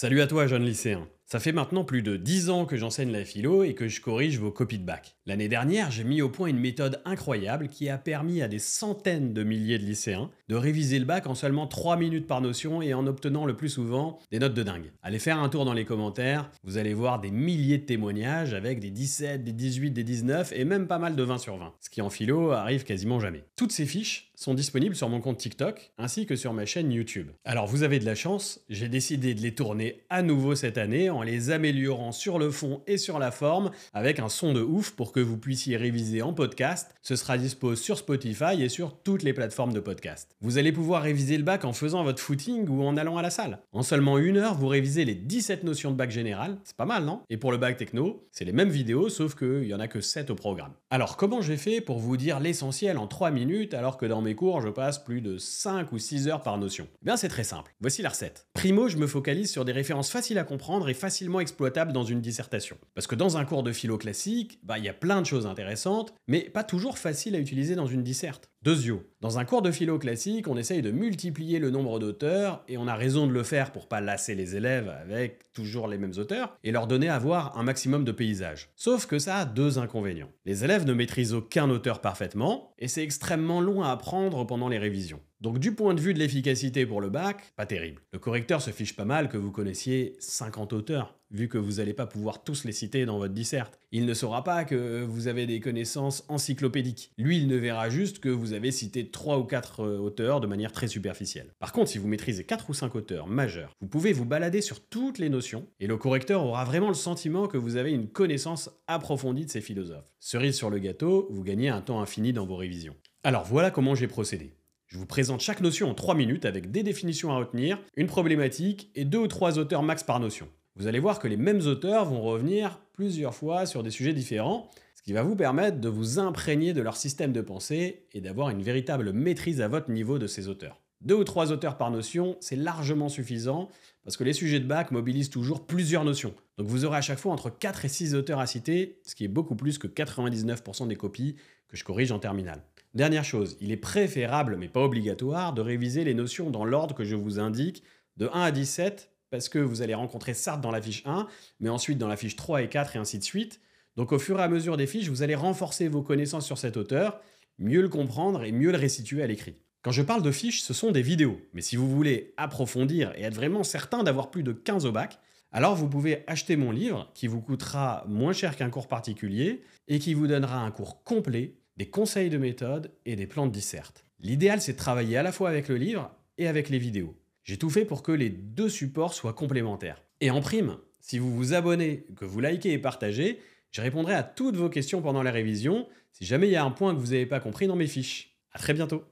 Salut à toi, jeune lycéen. Ça fait maintenant plus de 10 ans que j'enseigne la philo et que je corrige vos copies de bac. L'année dernière, j'ai mis au point une méthode incroyable qui a permis à des centaines de milliers de lycéens de réviser le bac en seulement 3 minutes par notion et en obtenant le plus souvent des notes de dingue. Allez faire un tour dans les commentaires, vous allez voir des milliers de témoignages avec des 17, des 18, des 19 et même pas mal de 20 sur 20, ce qui en philo arrive quasiment jamais. Toutes ces fiches sont disponibles sur mon compte TikTok ainsi que sur ma chaîne YouTube. Alors vous avez de la chance, j'ai décidé de les tourner à nouveau cette année en les améliorant sur le fond et sur la forme avec un son de ouf pour que vous puissiez réviser en podcast. Ce sera dispo sur Spotify et sur toutes les plateformes de podcast. Vous allez pouvoir réviser le bac en faisant votre footing ou en allant à la salle. En seulement 1 heure, vous révisez les 17 notions de bac général, c'est pas mal non? Et pour le bac techno, c'est les mêmes vidéos sauf qu'il y en a que 7 au programme. Alors comment j'ai fait pour vous dire l'essentiel en 3 minutes alors que dans mes cours, je passe plus de 5 ou 6 heures par notion. Eh bien, c'est très simple. Voici la recette. Primo, je me focalise sur des références faciles à comprendre et facilement exploitables dans une dissertation. Parce que dans un cours de philo classique, il y a plein de choses intéressantes, mais pas toujours faciles à utiliser dans une disserte. Deuxio, dans un cours de philo classique, on essaye de multiplier le nombre d'auteurs et on a raison de le faire pour pas lasser les élèves avec toujours les mêmes auteurs et leur donner à voir un maximum de paysages. Sauf que ça a 2 inconvénients. Les élèves ne maîtrisent aucun auteur parfaitement et c'est extrêmement long à apprendre pendant les révisions. Donc du point de vue de l'efficacité pour le bac, pas terrible. Le correcteur se fiche pas mal que vous connaissiez 50 auteurs, vu que vous n'allez pas pouvoir tous les citer dans votre disserte. Il ne saura pas que vous avez des connaissances encyclopédiques. Lui, il ne verra juste que vous avez cité 3 ou 4 auteurs de manière très superficielle. Par contre, si vous maîtrisez 4 ou 5 auteurs majeurs, vous pouvez vous balader sur toutes les notions, et le correcteur aura vraiment le sentiment que vous avez une connaissance approfondie de ces philosophes. Cerise sur le gâteau, vous gagnez un temps infini dans vos révisions. Alors voilà comment j'ai procédé. Je vous présente chaque notion en 3 minutes avec des définitions à retenir, une problématique et 2 ou 3 auteurs max par notion. Vous allez voir que les mêmes auteurs vont revenir plusieurs fois sur des sujets différents, ce qui va vous permettre de vous imprégner de leur système de pensée et d'avoir une véritable maîtrise à votre niveau de ces auteurs. 2 ou 3 auteurs par notion, c'est largement suffisant parce que les sujets de bac mobilisent toujours plusieurs notions. Donc vous aurez à chaque fois entre 4 et 6 auteurs à citer, ce qui est beaucoup plus que 99% des copies que je corrige en terminale. Dernière chose, il est préférable, mais pas obligatoire, de réviser les notions dans l'ordre que je vous indique, de 1 à 17, parce que vous allez rencontrer Sartre dans la fiche 1, mais ensuite dans la fiche 3 et 4 et ainsi de suite. Donc au fur et à mesure des fiches, vous allez renforcer vos connaissances sur cet auteur, mieux le comprendre et mieux le restituer à l'écrit. Quand je parle de fiches, ce sont des vidéos, mais si vous voulez approfondir et être vraiment certain d'avoir plus de 15 au bac, alors vous pouvez acheter mon livre qui vous coûtera moins cher qu'un cours particulier et qui vous donnera un cours complet, des conseils de méthode et des plans de disserte. L'idéal, c'est de travailler à la fois avec le livre et avec les vidéos. J'ai tout fait pour que les 2 supports soient complémentaires. Et en prime, si vous vous abonnez, que vous likez et partagez, je répondrai à toutes vos questions pendant la révision si jamais il y a un point que vous n'avez pas compris dans mes fiches. À très bientôt.